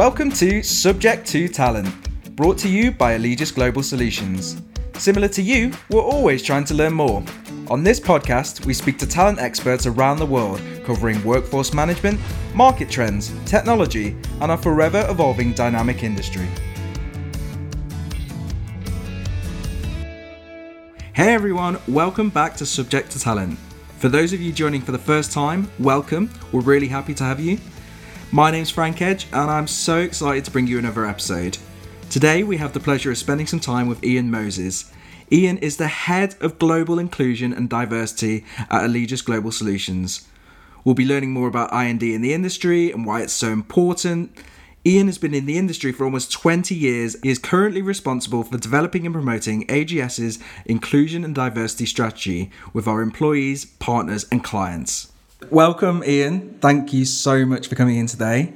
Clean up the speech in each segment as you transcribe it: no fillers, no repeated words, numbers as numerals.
Welcome to Subject to Talent, brought to you by Allegis Global Solutions. Similar to you, we're always trying to learn more. On this podcast, we speak to talent experts around the world, covering workforce management, market trends, technology, and our forever evolving dynamic industry. Hey everyone, welcome back to Subject to Talent. For those of you joining for the first time, welcome. We're really happy to have you. My name's Frank Edge, and I'm so excited to bring you another episode. Today, we have the pleasure of spending some time with Ian Moses. Ian is the Head of Global Inclusion and Diversity at Allegis Global Solutions. We'll be learning more about I&D in the industry and why it's so important. Ian has been in the industry for almost 20 years. He is currently responsible for developing and promoting AGS's inclusion and diversity strategy with our employees, partners, and clients. Welcome, Ian. Thank you so much for coming in today.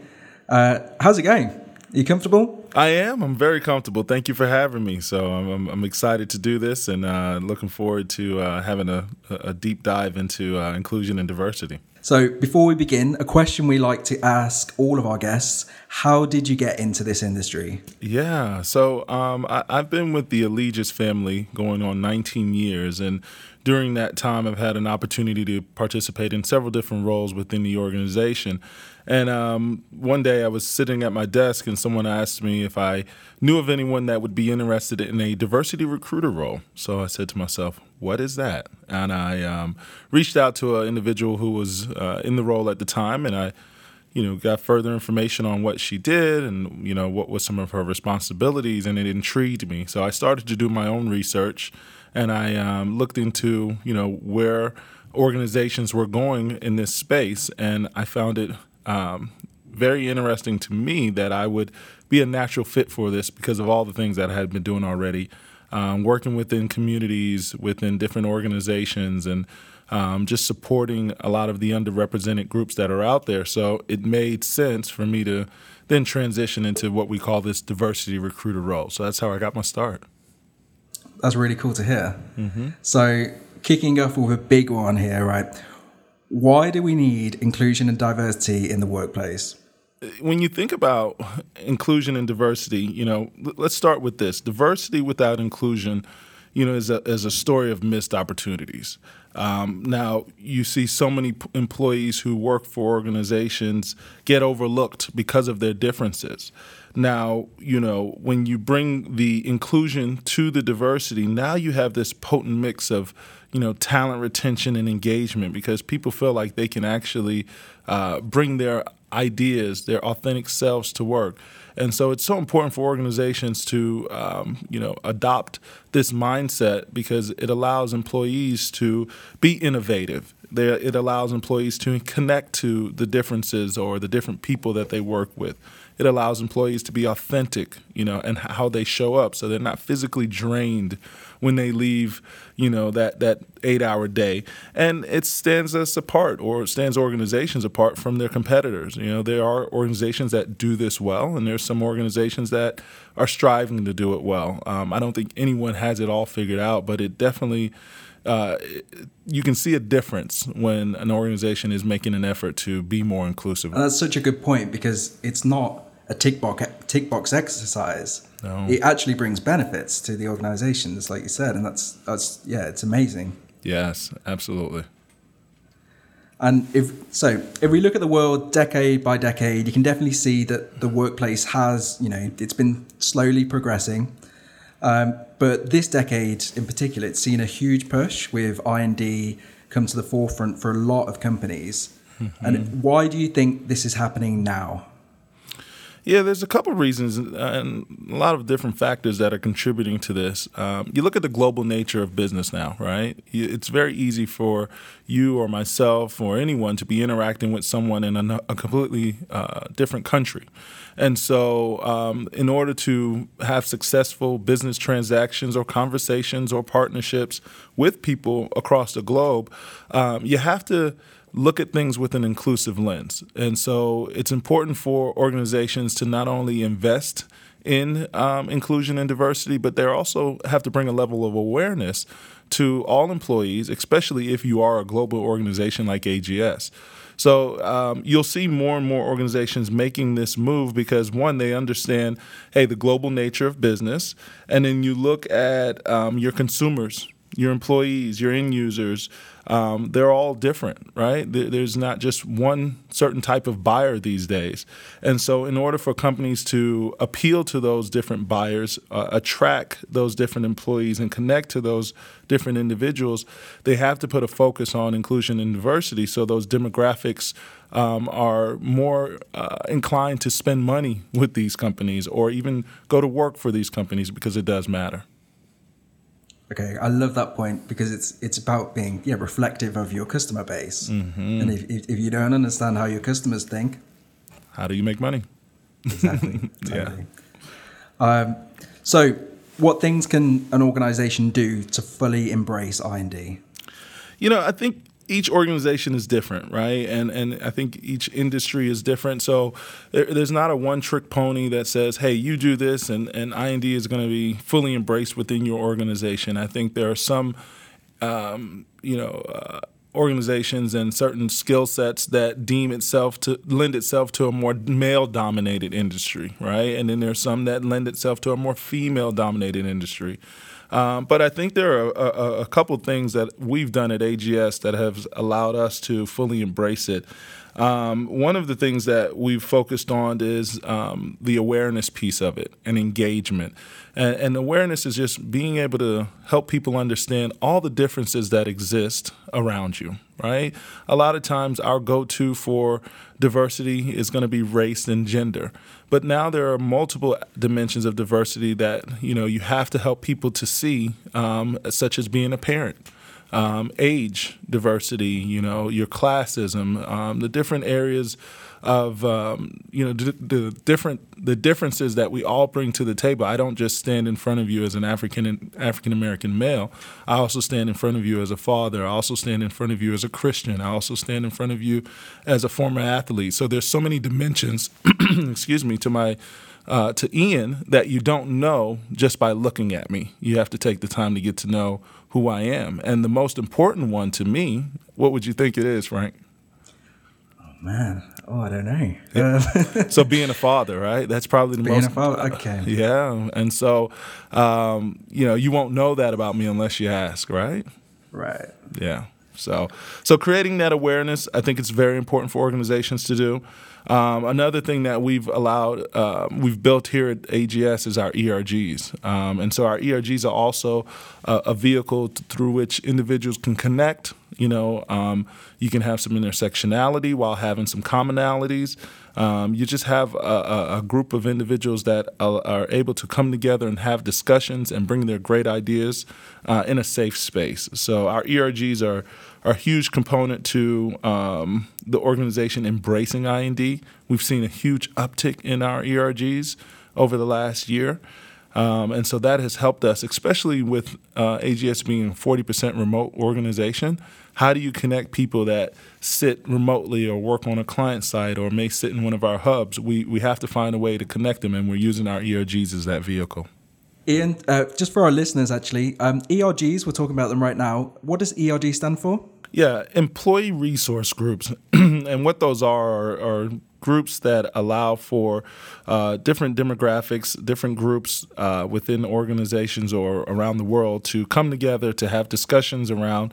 How's it going? Are you comfortable? I am. I'm very comfortable. Thank you for having me. So I'm excited to do this and looking forward to having a deep dive into inclusion and diversity. So before we begin, a question we like to ask all of our guests, how did you get into this industry? Yeah, so I've been with the Allegis family going on 19 years. And during that time, I've had an opportunity to participate in several different roles within the organization. And one day I was sitting at my desk and someone asked me if I knew of anyone that would be interested in a diversity recruiter role. So I said to myself, what is that? And I reached out to an individual who was in the role at the time, and I got further information on what she did and what was some of her responsibilities, and it intrigued me. So I started to do my own research, and I looked into where organizations were going in this space, and I found it very interesting to me that I would be a natural fit for this because of all the things that I had been doing already, working within communities, within different organizations, and just supporting a lot of the underrepresented groups that are out there. So it made sense for me to then transition into what we call this diversity recruiter role. So that's how I got my start. That's really cool to hear. Mm-hmm. So kicking off with a big one here, right? Why do we need inclusion and diversity in the workplace? When you think about inclusion and diversity, let's start with this. Diversity without inclusion, is a story of missed opportunities. Now, you see so many employees who work for organizations get overlooked because of their differences. Now, when you bring the inclusion to the diversity, now you have this potent mix of, talent retention and engagement, because people feel like they can actually bring their ideas, their authentic selves to work. And so it's so important for organizations to, adopt this mindset, because it allows employees to be innovative. It allows employees to connect to the differences or the different people that they work with. It allows employees to be authentic, and how they show up, so they're not physically drained when they leave, that 8-hour day. And it stands us apart, or stands organizations apart from their competitors. There are organizations that do this well, and there's some organizations that are striving to do it well. I don't think anyone has it all figured out, but it definitely you can see a difference when an organization is making an effort to be more inclusive. And that's such a good point, because it's not a tick box exercise. No. It actually brings benefits to the organization, just like you said, and that's it's amazing. Yes, absolutely. And if we look at the world decade by decade, you can definitely see that the workplace has, it's been slowly progressing. But this decade in particular, it's seen a huge push with I&D come to the forefront for a lot of companies. Mm-hmm. And why do you think this is happening now? Yeah, there's a couple of reasons and a lot of different factors that are contributing to this. You look at the global nature of business now, right? It's very easy for you or myself or anyone to be interacting with someone in a completely different country. And so in order to have successful business transactions or conversations or partnerships with people across the globe, you have to look at things with an inclusive lens. And so it's important for organizations to not only invest in inclusion and diversity, but they also have to bring a level of awareness to all employees, especially if you are a global organization like AGS. So you'll see more and more organizations making this move because, one, they understand, hey, the global nature of business, and then you look at your consumers, your employees, your end users. They're all different, right? There's not just one certain type of buyer these days. And so in order for companies to appeal to those different buyers, attract those different employees, and connect to those different individuals, they have to put a focus on inclusion and diversity so those demographics are more inclined to spend money with these companies or even go to work for these companies because it does matter. Okay, I love that point because it's about being reflective of your customer base. Mm-hmm. And if you don't understand how your customers think, how do you make money? Exactly. Yeah. So what things can an organization do to fully embrace I&D? I think each organization is different, right? And I think each industry is different. So there's not a one-trick pony that says, hey, you do this and I&D is going to be fully embraced within your organization. I think there are some, organizations and certain skill sets that lend itself to a more male-dominated industry, right? And then there's some that lend itself to a more female-dominated industry. But I think there are a couple things that we've done at AGS that have allowed us to fully embrace it. One of the things that we've focused on is the awareness piece of it and engagement. And awareness is just being able to help people understand all the differences that exist around you, right? A lot of times our go-to for diversity is going to be race and gender. But now there are multiple dimensions of diversity that, you have to help people to see, such as being a parent. Age diversity, your classism, the different areas of, the differences that we all bring to the table. I don't just stand in front of you as an African-American male. I also stand in front of you as a father. I also stand in front of you as a Christian. I also stand in front of you as a former athlete. So there's so many dimensions, excuse me, to Ian that you don't know just by looking at me. You have to take the time to get to know who I am. And the most important one to me, what would you think it is, Frank? Oh, man. Oh, I don't know. So being a father, right? That's probably the most. Being a father, okay. Yeah. And so, you won't know that about me unless you ask, right? Right. Yeah. So creating that awareness, I think it's very important for organizations to do. Another thing that we've built here at AGS is our ERGs. And so our ERGs are also a vehicle through which individuals can connect. You can have some intersectionality while having some commonalities. You just have a group of individuals that are able to come together and have discussions and bring their great ideas in a safe space. So our ERGs are a huge component to the organization embracing I&D. We've seen a huge uptick in our ERGs over the last year. And so that has helped us, especially with AGS being a 40% remote organization. How do you connect people that sit remotely or work on a client site or may sit in one of our hubs? We have to find a way to connect them, and we're using our ERGs as that vehicle. Ian, just for our listeners, actually, ERGs, we're talking about them right now. What does ERG stand for? Yeah, employee resource groups. And what those are groups that allow for different demographics, different groups within organizations or around the world to come together to have discussions around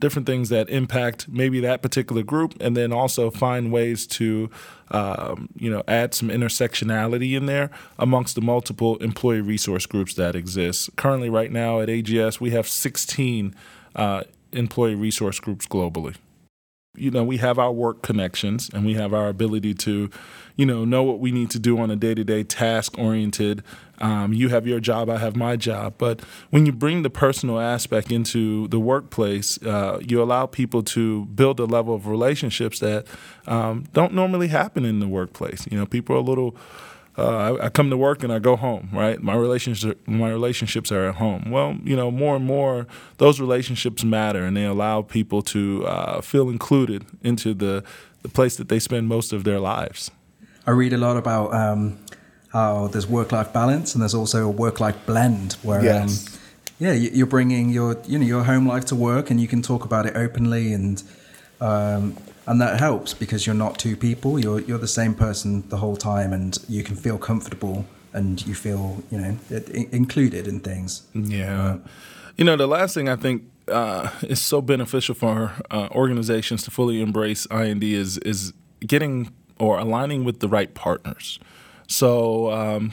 different things that impact maybe that particular group, and then also find ways to add some intersectionality in there amongst the multiple employee resource groups that exist. Currently, right now at AGS, we have 16 employee resource groups globally. We have our work connections, and we have our ability to, know what we need to do on a day-to-day task-oriented. You have your job, I have my job. But when you bring the personal aspect into the workplace, you allow people to build a level of relationships that don't normally happen in the workplace. People are a little... I come to work and I go home, right? My relationships are at home. Well, more and more those relationships matter, and they allow people to feel included into the place that they spend most of their lives. I read a lot about how there's work-life balance and there's also a work-life blend where yeah, you're bringing your home life to work, and you can talk about it openly, and that helps because you're not two people. You're the same person the whole time, and you can feel comfortable and you feel included in things. Yeah, the last thing I think is so beneficial for organizations to fully embrace IND is getting or aligning with the right partners. So,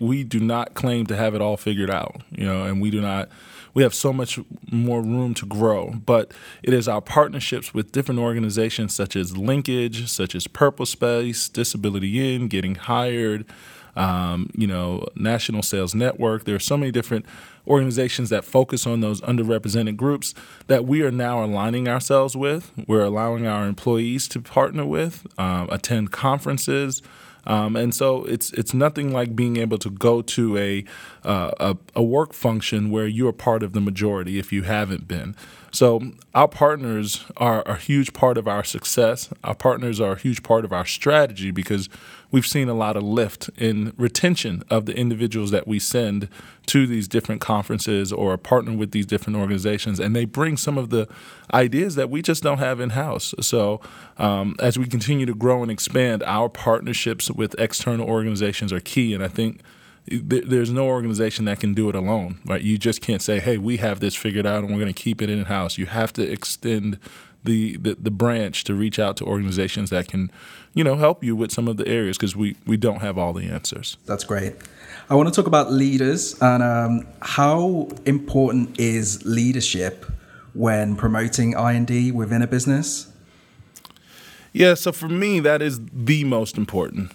we do not claim to have it all figured out, and we have so much more room to grow. But it is our partnerships with different organizations such as Linkage, such as Purple Space, Disability In, Getting Hired, National Sales Network. There are so many different organizations that focus on those underrepresented groups that we are now aligning ourselves with. We're allowing our employees to partner with, attend conferences. And so it's nothing like being able to go to a work function where you're part of the majority if you haven't been. So our partners are a huge part of our success. Our partners are a huge part of our strategy because we've seen a lot of lift in retention of the individuals that we send to these different conferences or partner with these different organizations. And they bring some of the ideas that we just don't have in-house. So as we continue to grow and expand, our partnerships with external organizations are key. And I think there's no organization that can do it alone, right? You just can't say, hey, we have this figured out and we're going to keep it in-house. You have to extend the branch to reach out to organizations that can, help you with some of the areas because we don't have all the answers. That's great. I want to talk about leaders and how important is leadership when promoting I&D within a business? Yeah, so for me, that is the most important.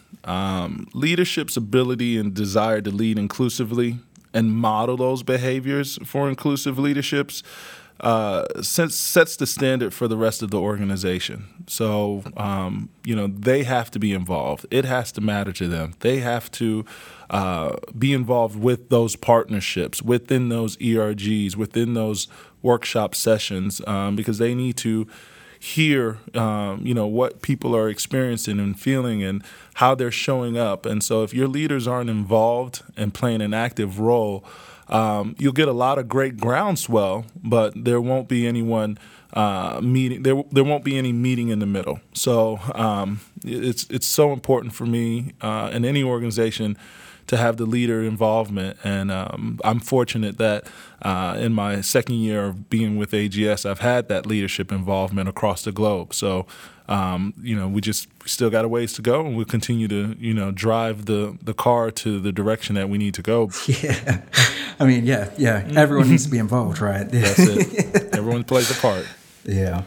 Leadership's ability and desire to lead inclusively and model those behaviors for inclusive leaderships sets the standard for the rest of the organization. So, they have to be involved. It has to matter to them. They have to be involved with those partnerships, within those ERGs, within those workshop sessions, because they need to hear, what people are experiencing and feeling and how they're showing up. And so if your leaders aren't involved and playing an active role, you'll get a lot of great groundswell, but there won't be anyone meeting. There won't be any meeting in the middle. So it's so important for me and any organization to have the leader involvement. And I'm fortunate that in my second year of being with AGS, I've had that leadership involvement across the globe. So, we still got a ways to go, and we'll continue to, drive the car to the direction that we need to go. Yeah. I mean, yeah. Everyone needs to be involved, right? That's it. Everyone plays a part. Yeah.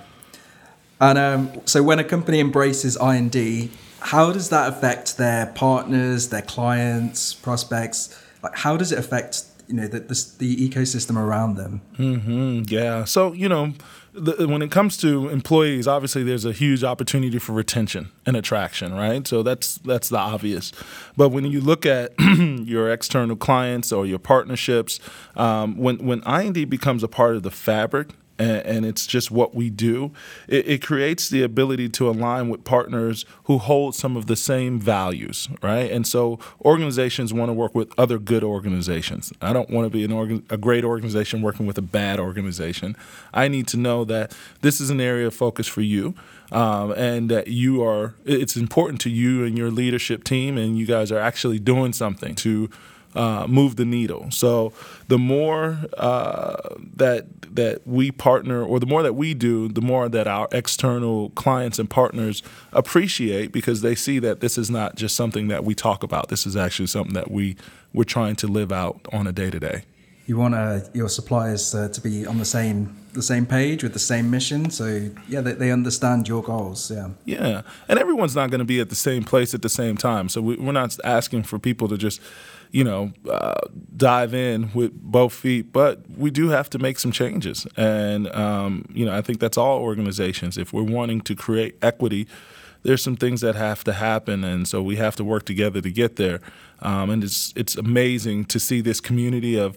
And so when a company embraces I&D, how does that affect their partners, their clients, prospects? Like, how does it affect the ecosystem around them? Mm-hmm. Yeah. So when it comes to employees, obviously there's a huge opportunity for retention and attraction, right? So that's the obvious. But when you look at your external clients or your partnerships, when I&D becomes a part of the fabric, and it's just what we do, it creates the ability to align with partners who hold some of the same values, right? And so organizations want to work with other good organizations. I don't want to be a great organization working with a bad organization. I need to know that this is an area of focus for you. And that it's important to you and your leadership team, and you guys are actually doing something to move the needle. So the more that we partner, or the more that we do, the more that our external clients and partners appreciate, because they see that this is not just something that we talk about. This is actually something that we're trying to live out on a day-to-day. You want your suppliers to be on the same page with the same mission, so yeah, they understand your goals. Yeah, and everyone's not going to be at the same place at the same time. So we're not asking for people to just dive in with both feet, but we do have to make some changes. And I think that's all organizations. If we're wanting to create equity, there's some things that have to happen, and so we have to work together to get there. And it's amazing to see this community of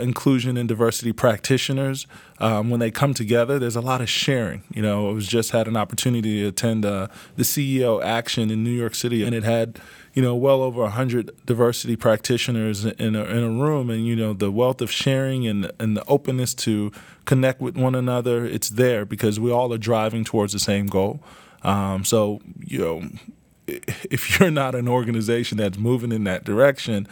inclusion and diversity practitioners. When they come together, there's a lot of sharing. I had an opportunity to attend the CEO Action in New York City, and it had well over 100 diversity practitioners in a room, and the wealth of sharing and the openness to connect with one another, it's there because we all are driving towards the same goal. So if you're not an organization that's moving in that direction,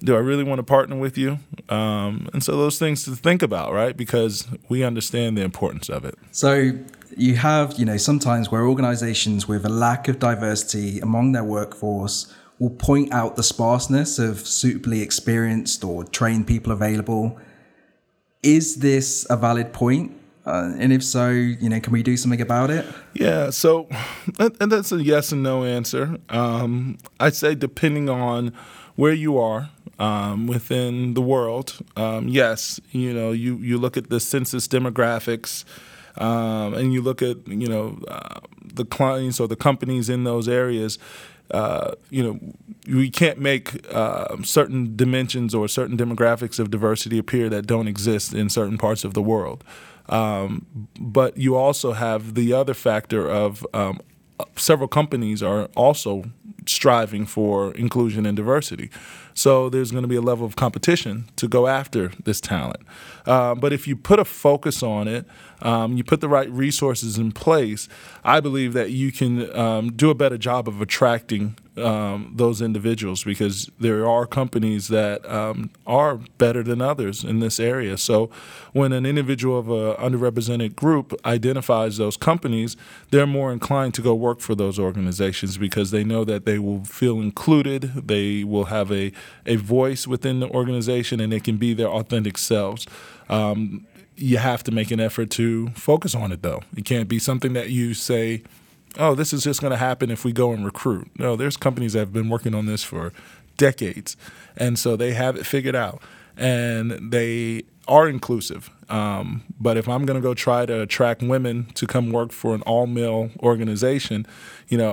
do I really want to partner with you? And so those things to think about, right? Because we understand the importance of it. So you have, sometimes where organizations with a lack of diversity among their workforce will point out the sparseness of suitably experienced or trained people available. Is this a valid point? And if so, can we do something about it? Yeah, so and that's a yes and no answer. I'd say depending on where you are within the world, yes, you look at the census demographics and you look at, the clients or the companies in those areas. We can't make certain dimensions or certain demographics of diversity appear that don't exist in certain parts of the world. But you also have the other factor of several companies are also striving for inclusion and diversity. So there's going to be a level of competition to go after this talent. But if you put a focus on it, you put the right resources in place, I believe that you can do a better job of attracting those individuals, because there are companies that are better than others in this area. So when an individual of an underrepresented group identifies those companies, they're more inclined to go work for those organizations because they know that they will feel included, they will have a voice within the organization, and they can be their authentic selves. You have to make an effort to focus on it, though. It can't be something that you say, oh, this is just going to happen if we go and recruit. No, there's companies that have been working on this for decades, and so they have it figured out, and they are inclusive. But if I'm going to go try to attract women to come work for an all-male organization,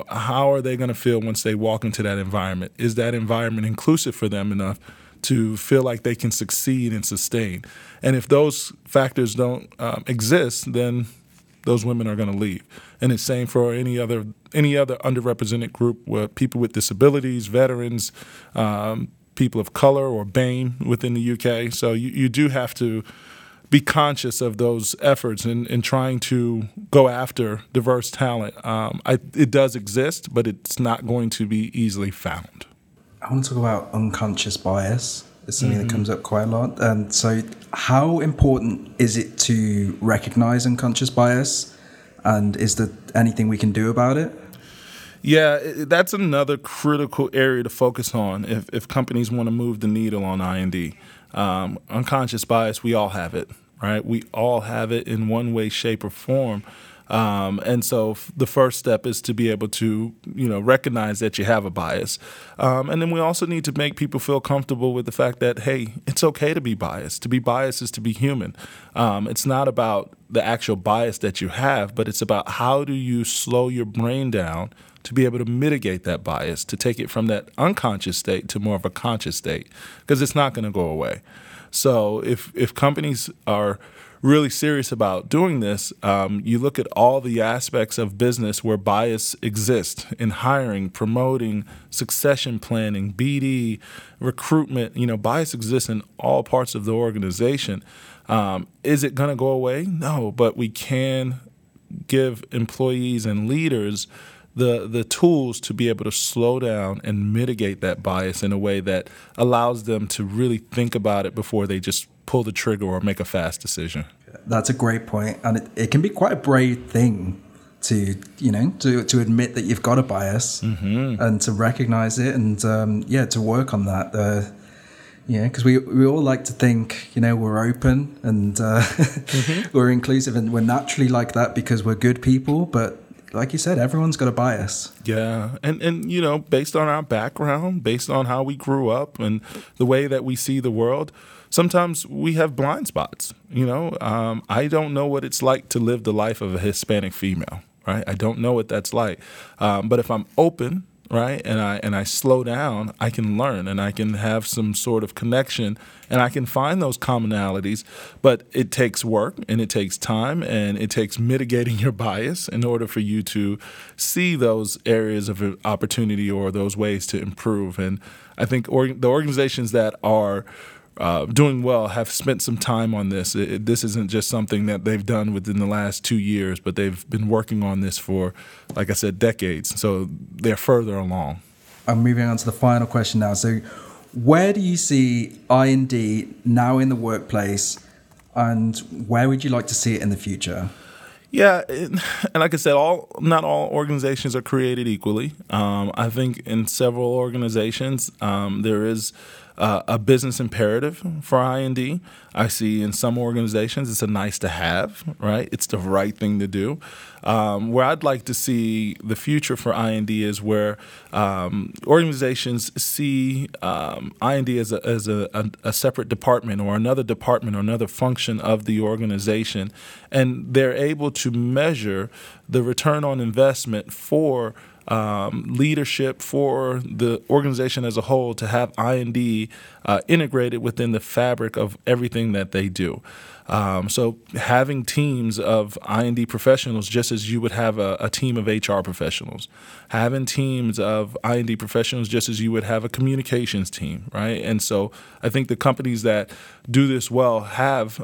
how are they going to feel once they walk into that environment? Is that environment inclusive for them enough to feel like they can succeed and sustain? And if those factors don't exist, then those women are going to leave. And it's same for any other underrepresented group, where people with disabilities, veterans, people of color, or BAME within the UK. So you do have to be conscious of those efforts in trying to go after diverse talent. It does exist, but it's not going to be easily found. I want to talk about unconscious bias. It's something that comes up quite a lot. And so how important is it to recognize unconscious bias? And is there anything we can do about it? Yeah, that's another critical area to focus on if companies want to move the needle on I&D. Unconscious bias, we all have it, right? We all have it in one way, shape, or form. And so the first step is to be able to, recognize that you have a bias. And then we also need to make people feel comfortable with the fact that, hey, it's okay to be biased. To be biased is to be human. It's not about the actual bias that you have, but it's about how do you slow your brain down to be able to mitigate that bias, to take it from that unconscious state to more of a conscious state, because it's not going to go away. So if companies are really serious about doing this, you look at all the aspects of business where bias exists in hiring, promoting, succession planning, BD, recruitment. Bias exists in all parts of the organization. Is it going to go away? No, but we can give employees and leaders the tools to be able to slow down and mitigate that bias in a way that allows them to really think about it before they just pull the trigger or make a fast decision. That's a great point. And it can be quite a brave thing to, to admit that you've got a bias and to recognize it and, to work on that. Because we all like to think, we're open and we're inclusive and we're naturally like that because we're good people. But like you said, everyone's got a bias. Yeah. And based on our background, based on how we grew up and the way that we see the world, sometimes we have blind spots. I don't know what it's like to live the life of a Hispanic female, right? I don't know what that's like. But if I'm open right? And I slow down, I can learn and I can have some sort of connection and I can find those commonalities, but it takes work and it takes time and it takes mitigating your bias in order for you to see those areas of opportunity or those ways to improve. And I think the organizations that are doing well have spent some time on this. This isn't just something that they've done within the last 2 years, but they've been working on this for, like I said, decades. So they're further along. I'm moving on to the final question now. So where do you see I&D now in the workplace, and where would you like to see it in the future? Yeah, and like I said, not all organizations are created equally. I think in several organizations, there is a business imperative for I&D. I see in some organizations it's a nice to have, right? It's the right thing to do. Where I'd like to see the future for I&D is where organizations see I&D as a separate department or another department or another function of the organization, and they're able to measure the return on investment for leadership, for the organization as a whole, to have I&D integrated within the fabric of everything that they do. So having teams of I&D professionals, just as you would have a team of HR professionals, having teams of I&D professionals, just as you would have a communications team, right? And so I think the companies that do this well have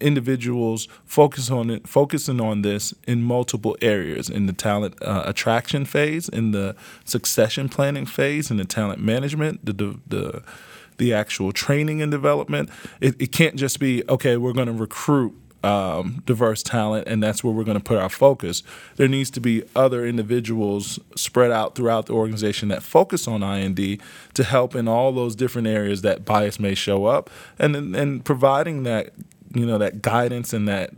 individuals focusing on this in multiple areas, in the talent attraction phase, in the succession planning phase, in the talent management, the actual training and development. It can't just be, okay, we're going to recruit diverse talent and that's where we're going to put our focus. There needs to be other individuals spread out throughout the organization that focus on I&D to help in all those different areas that bias may show up, and providing that, you know, that guidance and that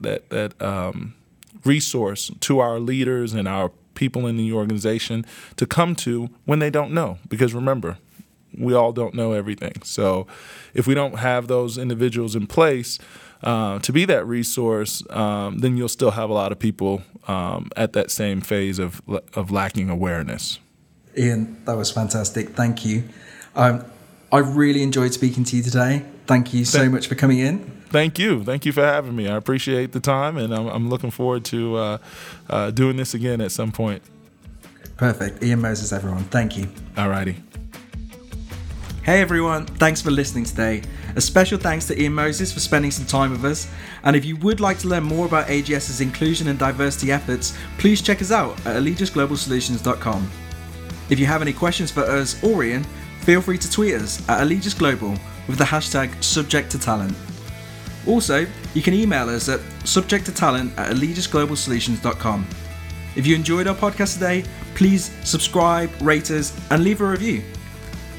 resource to our leaders and our people in the organization to come to when they don't know, because remember, we all don't know everything. So if we don't have those individuals in place to be that resource, then you'll still have a lot of people at that same phase of lacking awareness. Ian, that was fantastic. Thank you. I really enjoyed speaking to you today. Thank you so much for coming in. Thank you. Thank you for having me. I appreciate the time, and I'm looking forward to doing this again at some point. Perfect. Ian Moses, everyone. Thank you. All righty. Hey everyone, thanks for listening today. A special thanks to Ian Moses for spending some time with us. And if you would like to learn more about AGS's inclusion and diversity efforts, please check us out at allegisglobalsolutions.com. If you have any questions for us or Ian, feel free to tweet us at Allegis Global with the hashtag Subject to Talent. Also, you can email us at subjecttotalent@allegisglobalsolutions.com. If you enjoyed our podcast today, please subscribe, rate us, and leave a review.